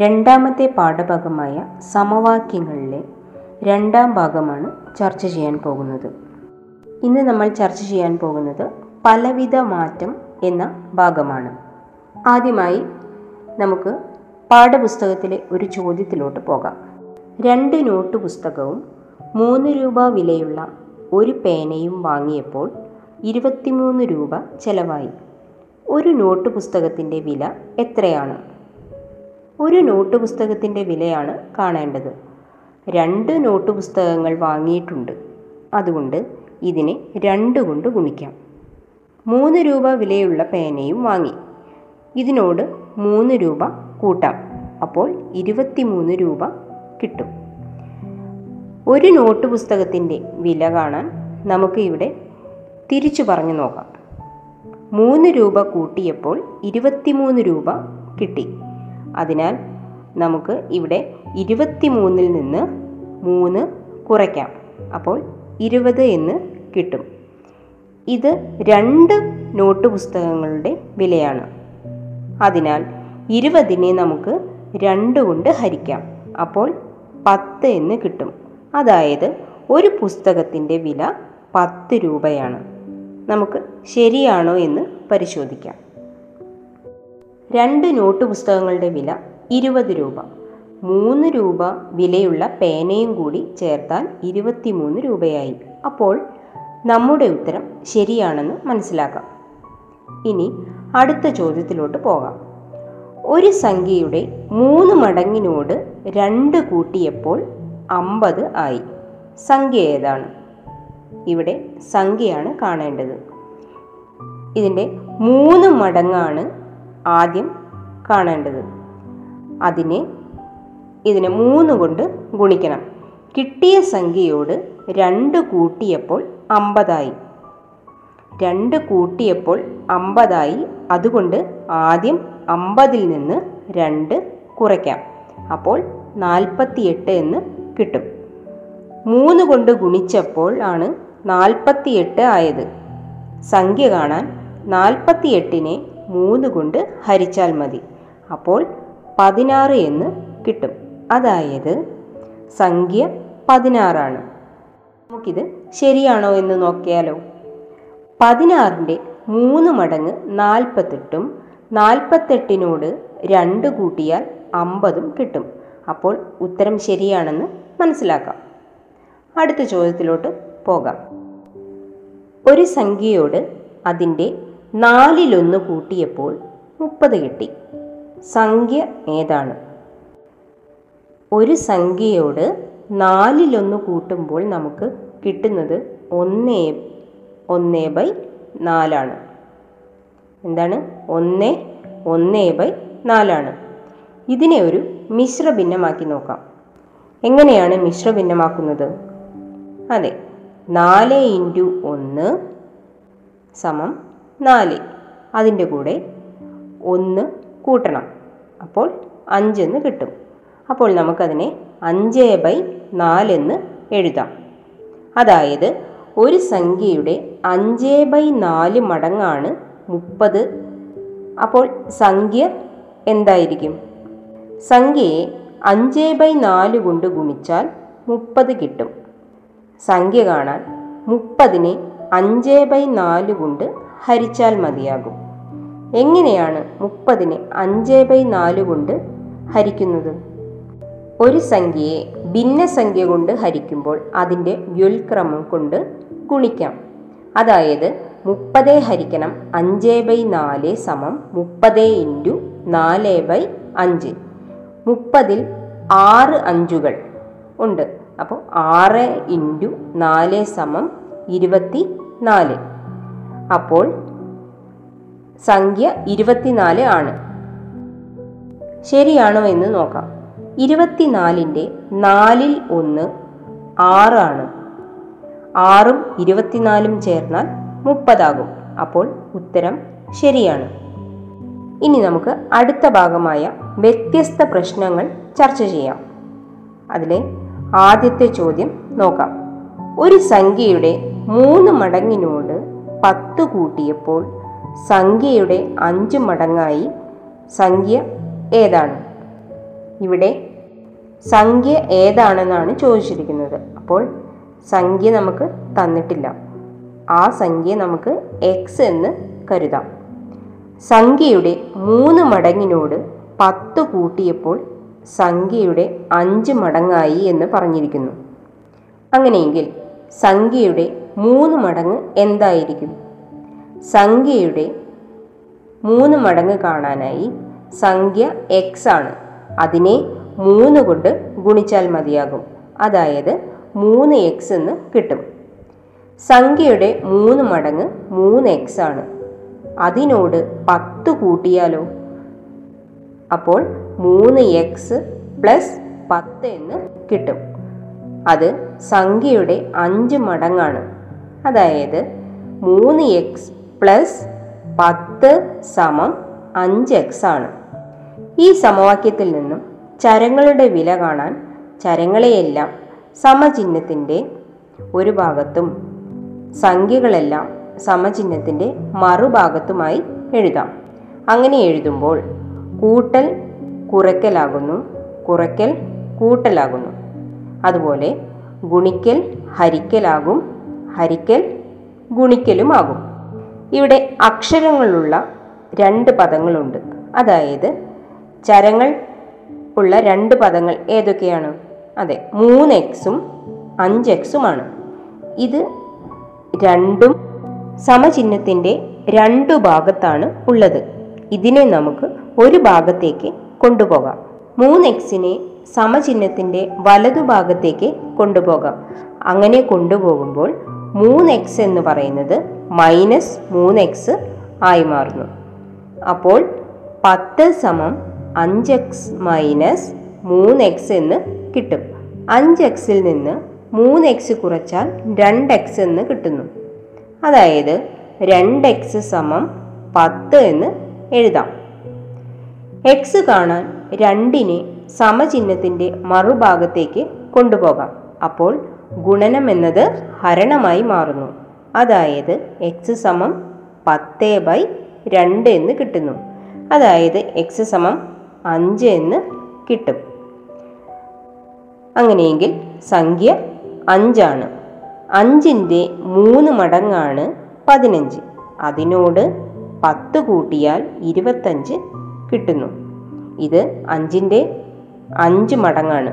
2ാമത്തെ പാഠഭാഗമായ സമവാക്യങ്ങളിലെ 2ാം ഭാഗമാണ് ചർച്ച ചെയ്യാൻ പോകുന്നത്. ഇന്ന് നമ്മൾ ചർച്ച ചെയ്യാൻ പോകുന്നത് പലവിധ മാറ്റം എന്ന ഭാഗമാണ്. ആദ്യമായി നമുക്ക് പാഠപുസ്തകത്തിലെ ഒരു ചോദ്യത്തിലോട്ട് പോകാം. 2 നോട്ട് പുസ്തകവും 3 രൂപ വിലയുള്ള ഒരു പേനയും വാങ്ങിയപ്പോൾ 23 രൂപ ചെലവായി. ഒരു നോട്ട് പുസ്തകത്തിൻ്റെ വില എത്രയാണ്? ഒരു നോട്ട് പുസ്തകത്തിൻ്റെ വിലയാണ് കാണേണ്ടത്. 2 നോട്ട് പുസ്തകങ്ങൾ വാങ്ങിയിട്ടുണ്ട്, അതുകൊണ്ട് ഇതിനെ 2 കൊണ്ട് ഗുണിക്കാം. 3 രൂപ വിലയുള്ള പേനയും വാങ്ങി, ഇതിനോട് 3 രൂപ കൂട്ടാം, അപ്പോൾ 23 രൂപ കിട്ടും. ഒരു നോട്ട് പുസ്തകത്തിൻ്റെ വില കാണാൻ നമുക്ക് ഇവിടെ തിരിച്ചു പറഞ്ഞു നോക്കാം. 3 രൂപ കൂട്ടിയപ്പോൾ 23 രൂപ കിട്ടി. അതിനാൽ നമുക്ക് ഇവിടെ 23-ൽ നിന്ന് 3 കുറയ്ക്കാം, അപ്പോൾ 20 എന്ന് കിട്ടും. ഇത് 2 നോട്ട് പുസ്തകങ്ങളുടെ വിലയാണ്. അതിനാൽ 20-നെ നമുക്ക് 2 കൊണ്ട് ഹരിക്കാം, അപ്പോൾ 10 എന്ന് കിട്ടും. അതായത് ഒരു പുസ്തകത്തിൻ്റെ വില 10 രൂപയാണ്. നമുക്ക് ശരിയാണോ എന്ന് പരിശോധിക്കാം. 2 നോട്ട് പുസ്തകങ്ങളുടെ വില 20 രൂപ, 3 രൂപ വിലയുള്ള പേനയും കൂടി ചേർത്താൽ 23 രൂപയായി. അപ്പോൾ നമ്മുടെ ഉത്തരം ശരിയാണെന്ന് മനസ്സിലാക്കാം. ഇനി അടുത്ത ചോദ്യത്തിലോട്ട് പോകാം. ഒരു സംഖ്യയുടെ 3 മടങ്ങിനോട് 2 കൂട്ടിയപ്പോൾ 50 ആയി. സംഖ്യ ഏതാണ്? ഇവിടെ സംഖ്യയാണ് കാണേണ്ടത്. ഇതിൻ്റെ 3 മടങ്ങാണ് ആദ്യം കാണേണ്ടത്. ഇതിനെ 3 കൊണ്ട് ഗുണിക്കണം. കിട്ടിയ സംഖ്യയോട് 2 കൂട്ടിയപ്പോൾ 50ആയി. 2 കൂട്ടിയപ്പോൾ 50ആയി, അതുകൊണ്ട് ആദ്യം 50-ൽ നിന്ന് 2 കുറയ്ക്കാം, അപ്പോൾ 48 എന്ന് കിട്ടും. 3 കൊണ്ട് ഗുണിച്ചപ്പോൾ ആണ് 48 ആയത്. സംഖ്യ കാണാൻ 48-നെ 3 കൊണ്ട് ഹരിച്ചാൽ മതി, അപ്പോൾ 16 എന്ന് കിട്ടും. അതായത് സംഖ്യ 16ആണ്. നമുക്കിത് ശരിയാണോ എന്ന് നോക്കിയാലോ. 16-ൻ്റെ 3 മടങ്ങ് 48-ഉം 48-നോട് 2 കൂട്ടിയാൽ 50-ഉം കിട്ടും. അപ്പോൾ ഉത്തരം ശരിയാണെന്ന് മനസ്സിലാക്കാം. അടുത്ത ചോദ്യത്തിലോട്ട് പോകാം. ഒരു സംഖ്യയോട് അതിൻ്റെ 4-ൽ 1 കൂട്ടിയപ്പോൾ 30 കിട്ടി. സംഖ്യ ഏതാണ്? ഒരു സംഖ്യയോട് 4-ൽ 1 കൂട്ടുമ്പോൾ നമുക്ക് കിട്ടുന്നത് 1/4 ആണ്. എന്താണ്? 1/4 ആണ്. ഇതിനെ ഒരു മിശ്രഭിന്നമാക്കി നോക്കാം. എങ്ങനെയാണ് മിശ്രഭിന്നമാക്കുന്നത്? അതെ, 4 × 1 = 4. അതിൻ്റെ കൂടെ 1 കൂട്ടണം, അപ്പോൾ 5 കിട്ടും. അപ്പോൾ നമുക്കതിനെ 5/4 എന്ന് എഴുതാം. അതായത് ഒരു സംഖ്യയുടെ 5/4 മടങ്ങാണ് 30. അപ്പോൾ സംഖ്യ എന്തായിരിക്കും? സംഖ്യയെ 5/4 കൊണ്ട് ഗുണിച്ചാൽ 30 കിട്ടും. സംഖ്യ കാണാൻ 30-നെ 5/4 കൊണ്ട് ഹരിച്ചാൽ മതിയാകും. എങ്ങനെയാണ് 30-നെ 5/4 കൊണ്ട് ഹരിക്കുന്നത്? ഒരു സംഖ്യയെ ഭിന്നസംഖ്യ കൊണ്ട് ഹരിക്കുമ്പോൾ അതിൻ്റെ വ്യുൽക്രമം കൊണ്ട് ഗുണിക്കാം. അതായത് 30 ഹരിക്കണം 5/4 = 30 × 4/5. 30-ൽ 6 അഞ്ചുകൾ ഉണ്ട്. അപ്പോൾ 6 × 4 = 24. അപ്പോൾ സംഖ്യ 24 ആണ്. ശരിയാണോ എന്ന് നോക്കാം. 24ന്റെ 4-ൽ 1 6 ആണ്. 6-ഉം 24-ഉം ചേർന്നാൽ 30 ആകും. അപ്പോൾ ഉത്തരം ശരിയാണ്. ഇനി നമുക്ക് അടുത്ത ഭാഗമായ വ്യത്യസ്ത പ്രശ്നങ്ങൾ ചർച്ച ചെയ്യാം. അതിലെ ആദ്യത്തെ ചോദ്യം നോക്കാം. ഒരു സംഖ്യയുടെ 3 മടങ്ങിനോട് 10 കൂട്ടിയപ്പോൾ സംഖ്യയുടെ 5 മടങ്ങായി സംഖ്യ ഏതാണ്? ഇവിടെ സംഖ്യ ഏതാണെന്നാണ് ചോദിച്ചിരിക്കുന്നത്. അപ്പോൾ സംഖ്യ നമുക്ക് തന്നിട്ടില്ല. ആ സംഖ്യ നമുക്ക് എക്സ് എന്ന് കരുതാം. സംഖ്യയുടെ 3 മടങ്ങിനോട് 10 കൂട്ടിയപ്പോൾ സംഖ്യയുടെ 5 മടങ്ങായി എന്ന് പറഞ്ഞിരിക്കുന്നു. അങ്ങനെയെങ്കിൽ സംഖ്യയുടെ 3 മടങ്ങ് എന്തായിരിക്കും? സംഖ്യയുടെ 3 മടങ്ങ് കാണാനായി സംഖ്യ എക്സ് ആണ്. അതിനെ 3 കൊണ്ട് ഗുണിച്ചാൽ മതിയാകും. അതായത് 3x എന്ന് കിട്ടും. സംഖ്യയുടെ 3 മടങ്ങ് 3x ആണ്. അതിനോട് 10 കൂട്ടിയാലോ? അപ്പോൾ 3x + 10 എന്ന് കിട്ടും. അത് സംഖ്യയുടെ 5 മടങ്ങാണ്. അതായത് 3x + 10 = 5x ആണ്. ഈ സമവാക്യത്തിൽ നിന്നും ചരങ്ങളുടെ വില കാണാൻ ചരങ്ങളെയെല്ലാം സമചിഹ്നത്തിൻ്റെ ഒരു ഭാഗത്തും സംഖ്യകളെല്ലാം സമചിഹ്നത്തിൻ്റെ മറുഭാഗത്തുമായി എഴുതാം. അങ്ങനെ എഴുതുമ്പോൾ കൂട്ടൽ കുറയ്ക്കലാകുന്നു, കുറയ്ക്കൽ കൂട്ടലാകുന്നു. അതുപോലെ ഗുണിക്കൽ ഹരിക്കലാകും, ഹരിക്കൽ ഗുണിക്കലുമാകും. ഇവിടെ അക്ഷരങ്ങളുള്ള 2 പദങ്ങളുണ്ട്. അതായത് ചരങ്ങൾ ഉള്ള 2 പദങ്ങൾ ഏതൊക്കെയാണ്? അതെ, 3x ഉം 5x ഉം ആണ്. ഇത് 2ഉം സമചിഹ്നത്തിൻ്റെ 2 ഭാഗത്താണ് ഉള്ളത്. ഇതിനെ നമുക്ക് ഒരു ഭാഗത്തേക്ക് കൊണ്ടുപോകാം. 3x നെ സമചിഹ്നത്തിൻ്റെ വലതുഭാഗത്തേക്ക് കൊണ്ടുപോകാം. അങ്ങനെ കൊണ്ടുപോകുമ്പോൾ 3x എന്ന് പറയുന്നത് -3x ആയി മാറുന്നു. അപ്പോൾ 10 = 5x - 3x എന്ന് കിട്ടും. 5xൽ നിന്ന് 3x കുറച്ചാൽ 2x എന്ന് കിട്ടുന്നു. അതായത് 2x = 10 എന്ന് എഴുതാം. എക്സ് കാണാൻ 2നെ സമചിഹ്നത്തിൻ്റെ മറുഭാഗത്തേക്ക് കൊണ്ടുപോകാം. അപ്പോൾ ഗുണനം എന്നത് ഹരണമായി മാറുന്നു. അതായത് x = 10/2 എന്ന് കിട്ടുന്നു. അതായത് x = 5 എന്ന് കിട്ടും. അങ്ങനെയെങ്കിൽ സംഖ്യ 5 ആണ്. 5ന്റെ 3 മടങ്ങാണ് 15. അതിനോട് 10 കൂട്ടിയാൽ 25 കിട്ടുന്നു. ഇത് 5ന്റെ 5 മടങ്ങാണ്.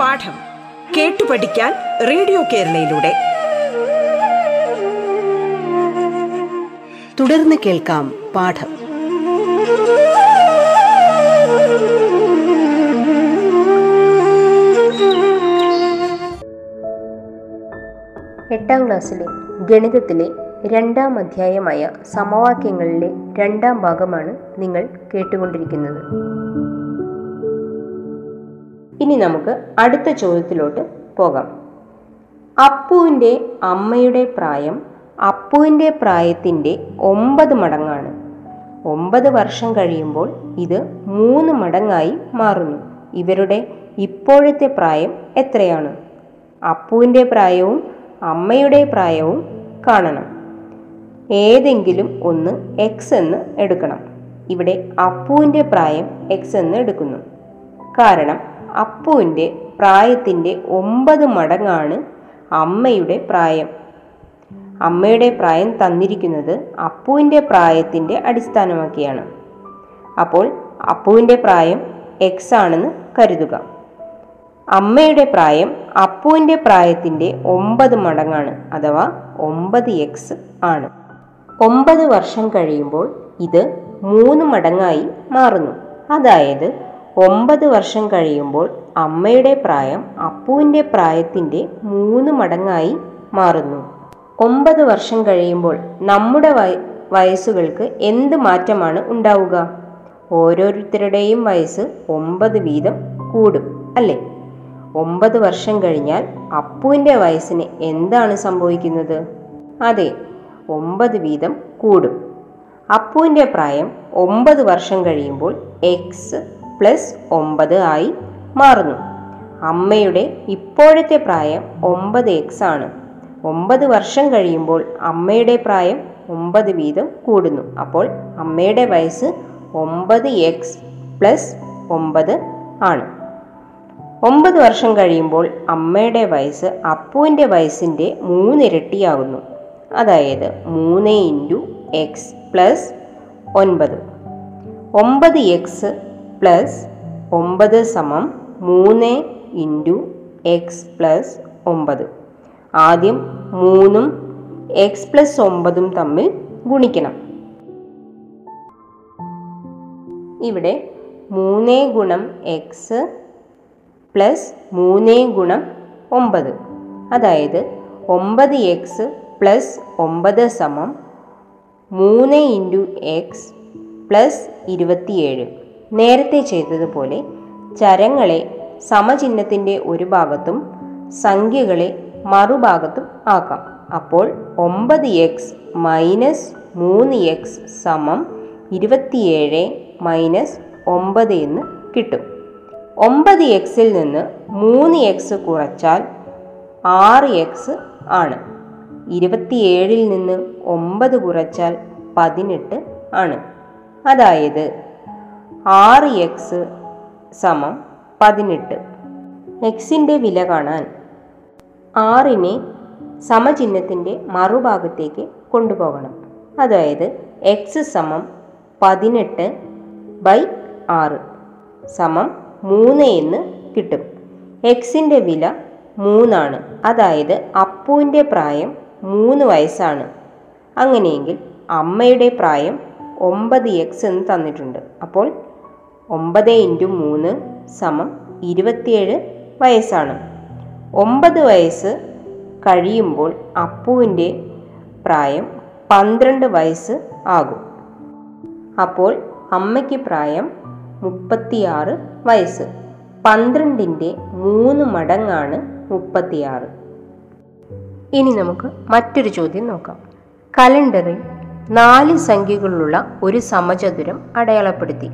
പാഠം കേട്ടു പഠിക്കാൻ റേഡിയോ കേരളയിലൂടെ. തുടർന്ന് കേൾക്കാം പാഠം. എട്ടാം ക്ലാസ്സിലെ ഗണിതത്തിലെ 2ാം അധ്യായമായ സമവാക്യങ്ങളിലെ 2ാം ഭാഗമാണ് നിങ്ങൾ കേട്ടുകൊണ്ടിരിക്കുന്നത്. ഇനി നമുക്ക് അടുത്ത ചോദ്യത്തിലോട്ട് പോകാം. അപ്പുവിൻ്റെ അമ്മയുടെ പ്രായം അപ്പുവിൻ്റെ പ്രായത്തിൻ്റെ 9 മടങ്ങാണ്. 9 വർഷം കഴിയുമ്പോൾ ഇത് 3 മടങ്ങായി മാറുന്നു. ഇവരുടെ ഇപ്പോഴത്തെ പ്രായം എത്രയാണ്? അപ്പുവിൻ്റെ പ്രായവും അമ്മയുടെ പ്രായവും കാണണം. ഏതെങ്കിലും ഒന്ന് എക്സ് എന്ന് എടുക്കണം. ഇവിടെ അപ്പുവിൻ്റെ പ്രായം എക്സ് എന്ന് എടുക്കുന്നു. കാരണം അപ്പുവിൻ്റെ പ്രായത്തിൻ്റെ 9 മടങ്ങാണ് അമ്മയുടെ പ്രായം. അമ്മയുടെ പ്രായം തന്നിരിക്കുന്നത് അപ്പുവിൻ്റെ പ്രായത്തിൻ്റെ അടിസ്ഥാനമാക്കിയാണ്. അപ്പോൾ അപ്പുവിൻ്റെ പ്രായം എക്സ് ആണെന്ന് കരുതുക. അമ്മയുടെ പ്രായം അപ്പുവിൻ്റെ പ്രായത്തിൻ്റെ 9 മടങ്ങാണ്, അഥവാ 9x ആണ്. 9 വർഷം കഴിയുമ്പോൾ ഇത് 3 മടങ്ങായി മാറുന്നു. അതായത് 9 വർഷം കഴിയുമ്പോൾ അമ്മയുടെ പ്രായം അപ്പുവിൻ്റെ പ്രായത്തിൻ്റെ 3 മടങ്ങായി മാറുന്നു. 9 വർഷം കഴിയുമ്പോൾ നമ്മുടെ വയസ്സുകൾക്ക് എന്ത് മാറ്റമാണ് ഉണ്ടാവുക? ഓരോരുത്തരുടെയും വയസ്സ് 9 വീതം കൂടും, അല്ലേ? 9 വർഷം കഴിഞ്ഞാൽ അപ്പുവിൻ്റെ വയസ്സിന് എന്താണ് സംഭവിക്കുന്നത്? അതെ, 9 വീതം കൂടും. അപ്പുവിൻ്റെ പ്രായം 9 വർഷം കഴിയുമ്പോൾ എക്സ് പ്ലസ് 9 ആയി മാറുന്നു. അമ്മയുടെ ഇപ്പോഴത്തെ പ്രായം 9x ആണ്. 9 വർഷം കഴിയുമ്പോൾ അമ്മയുടെ പ്രായം 9 വീതം കൂടുന്നു. അപ്പോൾ അമ്മയുടെ വയസ്സ് 9x പ്ലസ് 9 ആണ്. 9 വർഷം കഴിയുമ്പോൾ അമ്മയുടെ വയസ്സ് അപ്പുവിൻ്റെ വയസ്സിൻ്റെ 3 ഇരട്ടിയാകുന്നു. അതായത് 3x പ്ലസ് 9. 9x പ്ലസ് 9 സമം 3x പ്ലസ് 9. ആദ്യം 3ഉം എക്സ് പ്ലസ് 9ഉം തമ്മിൽ ഗുണിക്കണം. ഇവിടെ 3 ഗുണം എക്സ് പ്ലസ് 3 ഗുണം 9, അതായത് 9x പ്ലസ് 9 സമം 3x പ്ലസ് 27. നേരത്തെ ചെയ്തതുപോലെ ചരങ്ങളെ സമചിഹ്നത്തിൻ്റെ ഒരു ഭാഗത്തും സംഖ്യകളെ മറുഭാഗത്തും ആക്കാം. അപ്പോൾ 9x മൈനസ് 3x സമം 27 മൈനസ് 9 എന്ന് കിട്ടും. 9x നിന്ന് 3x കുറച്ചാൽ 6x ആണ്. 27 നിന്ന് 9 കുറച്ചാൽ 18 ആണ്. അതായത് 6x സമം 18. എക്സിൻ്റെ വില കാണാൻ 6നെ സമചിഹ്നത്തിൻ്റെ മറുഭാഗത്തേക്ക് കൊണ്ടുപോകണം. അതായത് എക്സ് സമം 18/6 സമം 3 എന്ന് കിട്ടും. എക്സിൻ്റെ വില 3ആണ്. അതായത് അപ്പുവിൻ്റെ പ്രായം 3 വയസ്സാണ്. അങ്ങനെയെങ്കിൽ അമ്മയുടെ പ്രായം 9x എന്ന് തന്നിട്ടുണ്ട്. അപ്പോൾ 9x3 സമം 27 വയസ്സാണ്. 9 വയസ്സ് കഴിയുമ്പോൾ അപ്പുവിൻ്റെ പ്രായം 12 വയസ്സ് ആകും. അപ്പോൾ അമ്മയ്ക്ക് പ്രായം 36 വയസ്സ്. 12ൻ്റെ 3 മടങ്ങാണ് 36. ഇനി നമുക്ക് മറ്റൊരു ചോദ്യം നോക്കാം. കലണ്ടറിൽ 4 സംഖ്യകളുള്ള ഒരു സമചതുരം അടയാളപ്പെടുത്തി.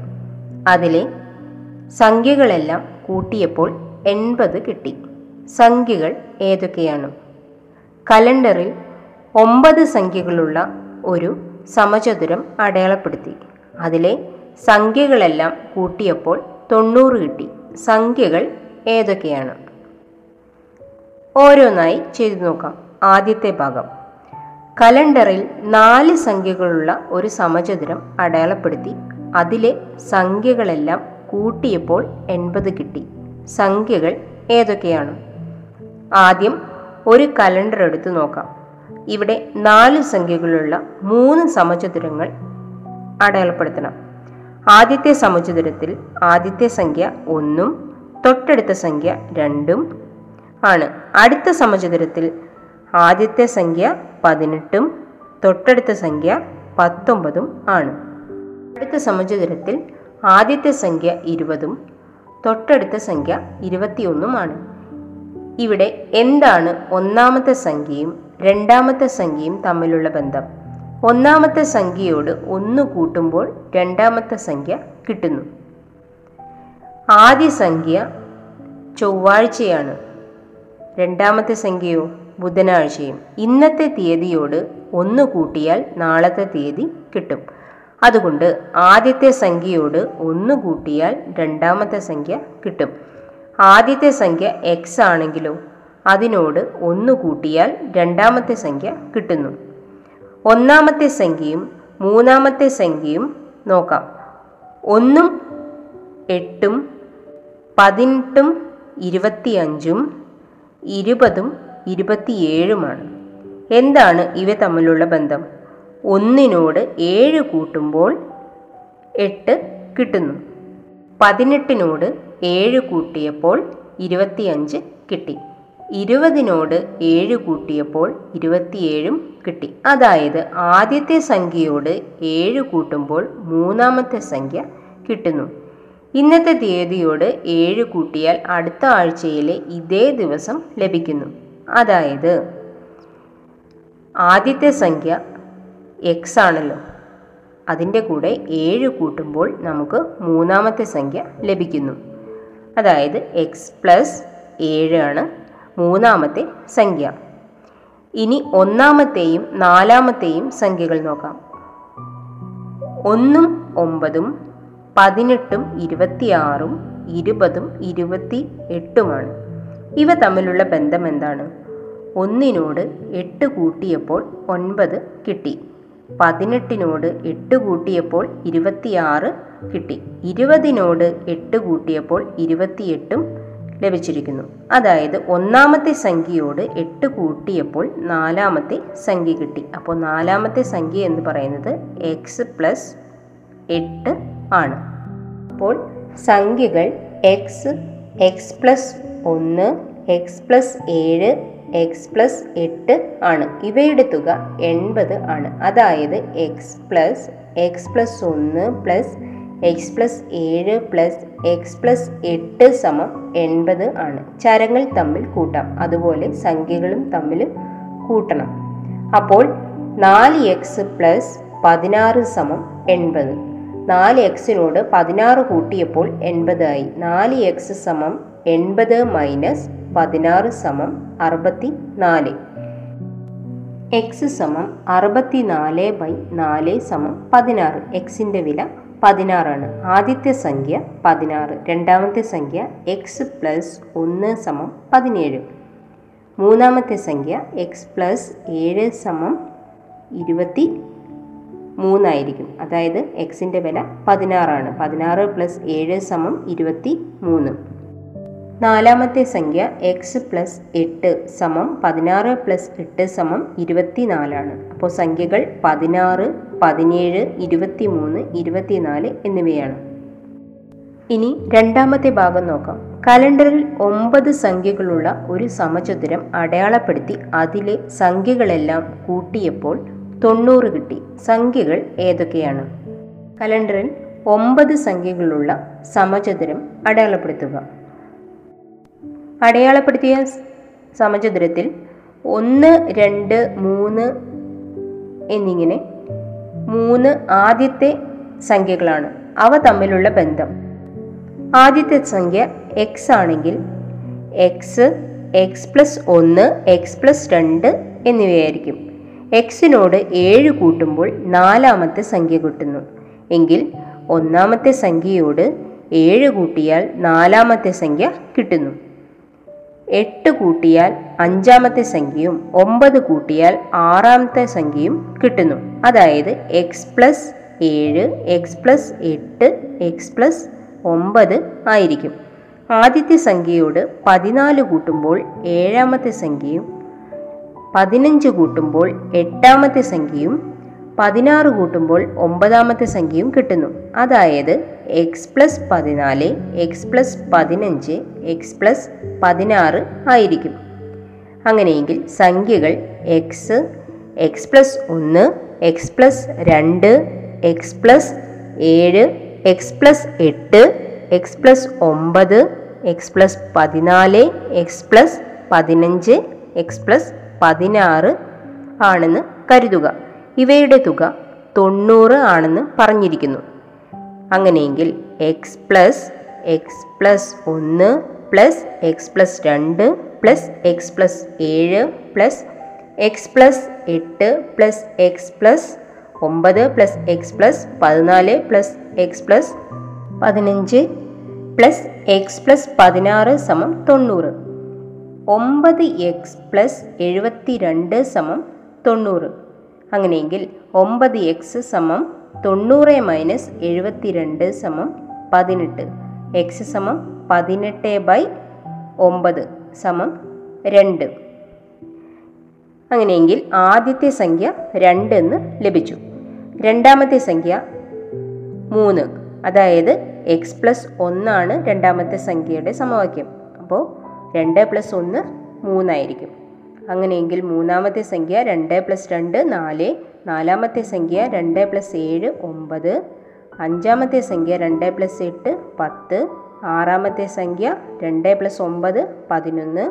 അതിലെ സംഖ്യകളെല്ലാം കൂട്ടിയപ്പോൾ 80 കിട്ടി. സംഖ്യകൾ ഏതൊക്കെയാണ്? കലണ്ടറിൽ 9 സംഖ്യകളുള്ള ഒരു സമചതുരം അടയാളപ്പെടുത്തി. അതിലെ സംഖ്യകളെല്ലാം കൂട്ടിയപ്പോൾ 90 കിട്ടി. സംഖ്യകൾ ഏതൊക്കെയാണ്? ഓരോന്നായി ചെയ്തു നോക്കാം. ആദ്യത്തെ ഭാഗം. കലണ്ടറിൽ 4 സംഖ്യകളുള്ള ഒരു സമചതുരം അടയാളപ്പെടുത്തി. അതിലെ സംഖ്യകളെല്ലാം കൂട്ടിയപ്പോൾ 80 കിട്ടി. സംഖ്യകൾ ഏതൊക്കെയാണ്? ആദ്യം ഒരു കലണ്ടർ എടുത്തു നോക്കാം. ഇവിടെ 4 സംഖ്യകളുള്ള 3 സമചതുരങ്ങൾ അടയാളപ്പെടുത്തണം. ആദ്യത്തെ സമചതുരത്തിൽ ആദ്യത്തെ സംഖ്യ 1ഉം തൊട്ടടുത്ത സംഖ്യ 2ഉം ആണ്. അടുത്ത സമചതുരത്തിൽ ആദ്യത്തെ സംഖ്യ 18ഉം തൊട്ടടുത്ത സംഖ്യ 19ഉം ആണ്. അടുത്ത സമചതുരത്തിൽ ആദ്യത്തെ സംഖ്യ 20ഉം തൊട്ടടുത്ത സംഖ്യ 21ഉം ആണ്. ഇവിടെ എന്താണ് ഒന്നാമത്തെ സംഖ്യയും രണ്ടാമത്തെ സംഖ്യയും തമ്മിലുള്ള ബന്ധം? ഒന്നാമത്തെ സംഖ്യയോട് 1 കൂട്ടുമ്പോൾ രണ്ടാമത്തെ സംഖ്യ കിട്ടുന്നു. ആദ്യ സംഖ്യ ചൊവ്വാഴ്ചയാണ്, രണ്ടാമത്തെ സംഖ്യയോ ബുധനാഴ്ചയും. ഇന്നത്തെ തീയതിയോട് 1 കൂട്ടിയാൽ നാളത്തെ തീയതി കിട്ടും. അതുകൊണ്ട് ആദ്യത്തെ സംഖ്യയോട് 1 കൂട്ടിയാൽ രണ്ടാമത്തെ സംഖ്യ കിട്ടും. ആദ്യത്തെ സംഖ്യ എക്സ് ആണെങ്കിലോ അതിനോട് 1 കൂട്ടിയാൽ രണ്ടാമത്തെ സംഖ്യ കിട്ടുന്നു. ഒന്നാമത്തെ സംഖ്യയും മൂന്നാമത്തെ സംഖ്യയും നോക്കാം. 1ഉം 8ഉം 18ഉം 25ഉം 20ഉം 27ഉമാണ്. എന്താണ് ഇവ തമ്മിലുള്ള ബന്ധം? 1നോട് 7 കൂട്ടുമ്പോൾ 8 കിട്ടുന്നു. 18നോട് 7 കൂട്ടിയപ്പോൾ 25 കിട്ടി. 20നോട് 7 കൂട്ടിയപ്പോൾ 27ഉം കിട്ടി. അതായത് ആദ്യത്തെ സംഖ്യയോട് 7 കൂട്ടുമ്പോൾ മൂന്നാമത്തെ സംഖ്യ കിട്ടുന്നു. ഇന്നത്തെ തീയതിയോട് 7 കൂട്ടിയാൽ അടുത്ത ആഴ്ചയിലെ ഇതേ ദിവസം ലഭിക്കുന്നു. അതായത് ആദ്യത്തെ സംഖ്യ എക്സ് ആണല്ലോ, അതിൻ്റെ കൂടെ 7 കൂട്ടുമ്പോൾ നമുക്ക് മൂന്നാമത്തെ സംഖ്യ ലഭിക്കുന്നു. അതായത് എക്സ് പ്ലസ് 7 ആണ് മൂന്നാമത്തെ സംഖ്യ. ഇനി ഒന്നാമത്തെയും നാലാമത്തെയും സംഖ്യകൾ നോക്കാം. 1ഉം 9ഉം 18ഉം 26ഉം 20ഉം 28ഉമാണ്. ഇവ തമ്മിലുള്ള ബന്ധം എന്താണ്? 1നോട് 8 കൂട്ടിയപ്പോൾ 9 കിട്ടി. 18നോട് 8 കൂട്ടിയപ്പോൾ 26 കിട്ടി. 20നോട് 8 കൂട്ടിയപ്പോൾ 28ഉം ലഭിച്ചിരിക്കുന്നു. അതായത് ഒന്നാമത്തെ സംഖ്യയോട് 8 കൂട്ടിയപ്പോൾ നാലാമത്തെ സംഖ്യ കിട്ടി. അപ്പോൾ നാലാമത്തെ സംഖ്യ എന്ന് പറയുന്നത് എക്സ് പ്ലസ് 8 ആണ്. അപ്പോൾ സംഖ്യകൾ x, x plus 1, x plus 7, x plus 8 ആണ്. ഇവയുടെ തുക 80 ആണ്. അതായത് x plus x plus 1 plus x plus 7 plus x plus 8 സമം 80 ആണ്. ചരങ്ങൾ തമ്മിൽ കൂട്ടാം, അതുപോലെ സംഖ്യകളും തമ്മിൽ കൂട്ടണം. അപ്പോൾ 4x പ്ലസ് 16 സമം 80. 4x നോട് 16 കൂട്ടിയപ്പോൾ 80 ആയി. 4x സമം 80 മൈനസ് 16 സമം 64. എക്സ് സമം 64/4 സമം 16. എക്സിൻ്റെ വില 16ആണ്. ആദ്യത്തെ സംഖ്യ 16. രണ്ടാമത്തെ സംഖ്യ എക്സ് പ്ലസ് 1 സമം 17. മൂന്നാമത്തെ സംഖ്യ എക്സ് പ്ലസ് 7 സമം 23 ആയിരിക്കും. അതായത് എക്സിൻ്റെ വില 16ആണ്. 16 + 7 = 23. നാലാമത്തെ സംഖ്യ എക്സ് പ്ലസ് 8 സമം 16 + 8 = 24 ആണ്. അപ്പോൾ സംഖ്യകൾ 16, 17, 23, 24 എന്നിവയാണ്. ഇനി രണ്ടാമത്തെ ഭാഗം നോക്കാം. കലണ്ടറിൽ 9 സംഖ്യകളുള്ള ഒരു സമചതുരം അടയാളപ്പെടുത്തി അതിലെ സംഖ്യകളെല്ലാം കൂട്ടിയപ്പോൾ 90 കിട്ടി. സംഖ്യകൾ ഏതൊക്കെയാണ്? കലണ്ടറിൽ 9 സംഖ്യകളുള്ള സമചതുരം അടയാളപ്പെടുത്തുക. അടയാളപ്പെടുത്തിയ സമചതുരത്തിൽ 1, 2, 3 എന്നിങ്ങനെ 3 ആദ്യത്തെ സംഖ്യകളാണ്. അവ തമ്മിലുള്ള ബന്ധം: ആദ്യത്തെ സംഖ്യ എക്സ് ആണെങ്കിൽ x, x plus 1, x plus 2 എന്നിവയായിരിക്കും. എക്സിനോട് 7 കൂട്ടുമ്പോൾ നാലാമത്തെ സംഖ്യ കിട്ടുന്നു. എങ്കിൽ ഒന്നാമത്തെ സംഖ്യയോട് 7 കൂട്ടിയാൽ നാലാമത്തെ സംഖ്യ കിട്ടുന്നു. 8 കൂട്ടിയാൽ അഞ്ചാമത്തെ സംഖ്യയും 9 കൂട്ടിയാൽ ആറാമത്തെ സംഖ്യയും കിട്ടുന്നു. അതായത് x plus 7, x plus 8, x plus 9 ആയിരിക്കും. ആദ്യത്തെ സംഖ്യയോട് 14 കൂട്ടുമ്പോൾ ഏഴാമത്തെ സംഖ്യയും, 15 കൂട്ടുമ്പോൾ 8ആമത്തെ സംഖ്യയും, 16 കൂട്ടുമ്പോൾ 9ആമത്തെ സംഖ്യയും കിട്ടുന്നു. അതായത് x plus 14, x plus 15, x plus 16 ആയിരിക്കും. അങ്ങനെയെങ്കിൽ സംഖ്യകൾ x, x plus 1, x plus 2, x plus 7, x plus 8, x plus 9, x plus 14, x plus 15, x plus 16 ആണെന്ന് കരുതുക. ഇവയുടെ തുക 90 ആണെന്ന് പറഞ്ഞിരിക്കുന്നു. അങ്ങനെയെങ്കിൽ x+1+x+2+x+8++x+8++9+x+15+x+16=90. 9x+72=90. അങ്ങനെയെങ്കിൽ 9x=90 - 72=18. x=18/9=2. അങ്ങനെയെങ്കിൽ ആദ്യത്തെ സംഖ്യ 2 എന്ന് ലഭിച്ചു. രണ്ടാമത്തെ സംഖ്യ 3, അതായത് x+1 ആണ് രണ്ടാമത്തെ സംഖ്യയുടെ സമവാക്യം. അപ്പോൾ 2+1=3 ആയിരിക്കും. അങ്ങനെയെങ്കിൽ മൂന്നാമത്തെ സംഖ്യ 2+2=4. നാലാമത്തെ സംഖ്യ 2+7=9. അഞ്ചാമത്തെ സംഖ്യ 2+8=10. ആറാമത്തെ സംഖ്യ 2+9=11.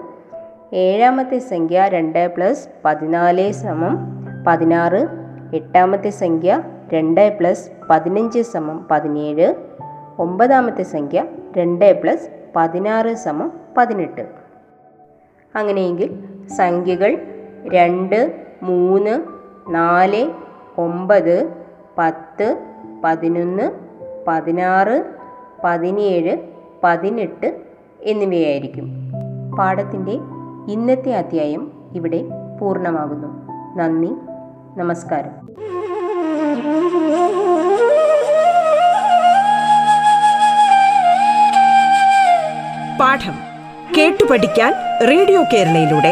ഏഴാമത്തെ സംഖ്യ 2+14=16. എട്ടാമത്തെ സംഖ്യ 2+15=17. ഒമ്പതാമത്തെ സംഖ്യ 2+16=18. അങ്ങനെയെങ്കിൽ സംഖ്യകൾ 2, 3, 4, 9, 10, 11, 17, 18 എന്നിവയായിരിക്കും. പാഠത്തിൻ്റെ ഇന്നത്തെ അധ്യായം ഇവിടെ പൂർണ്ണമാകുന്നു. നന്ദി, നമസ്കാരം. പാഠം കേട്ടു പഠിക്കാൻ റേഡിയോ കേരളയിലൂടെ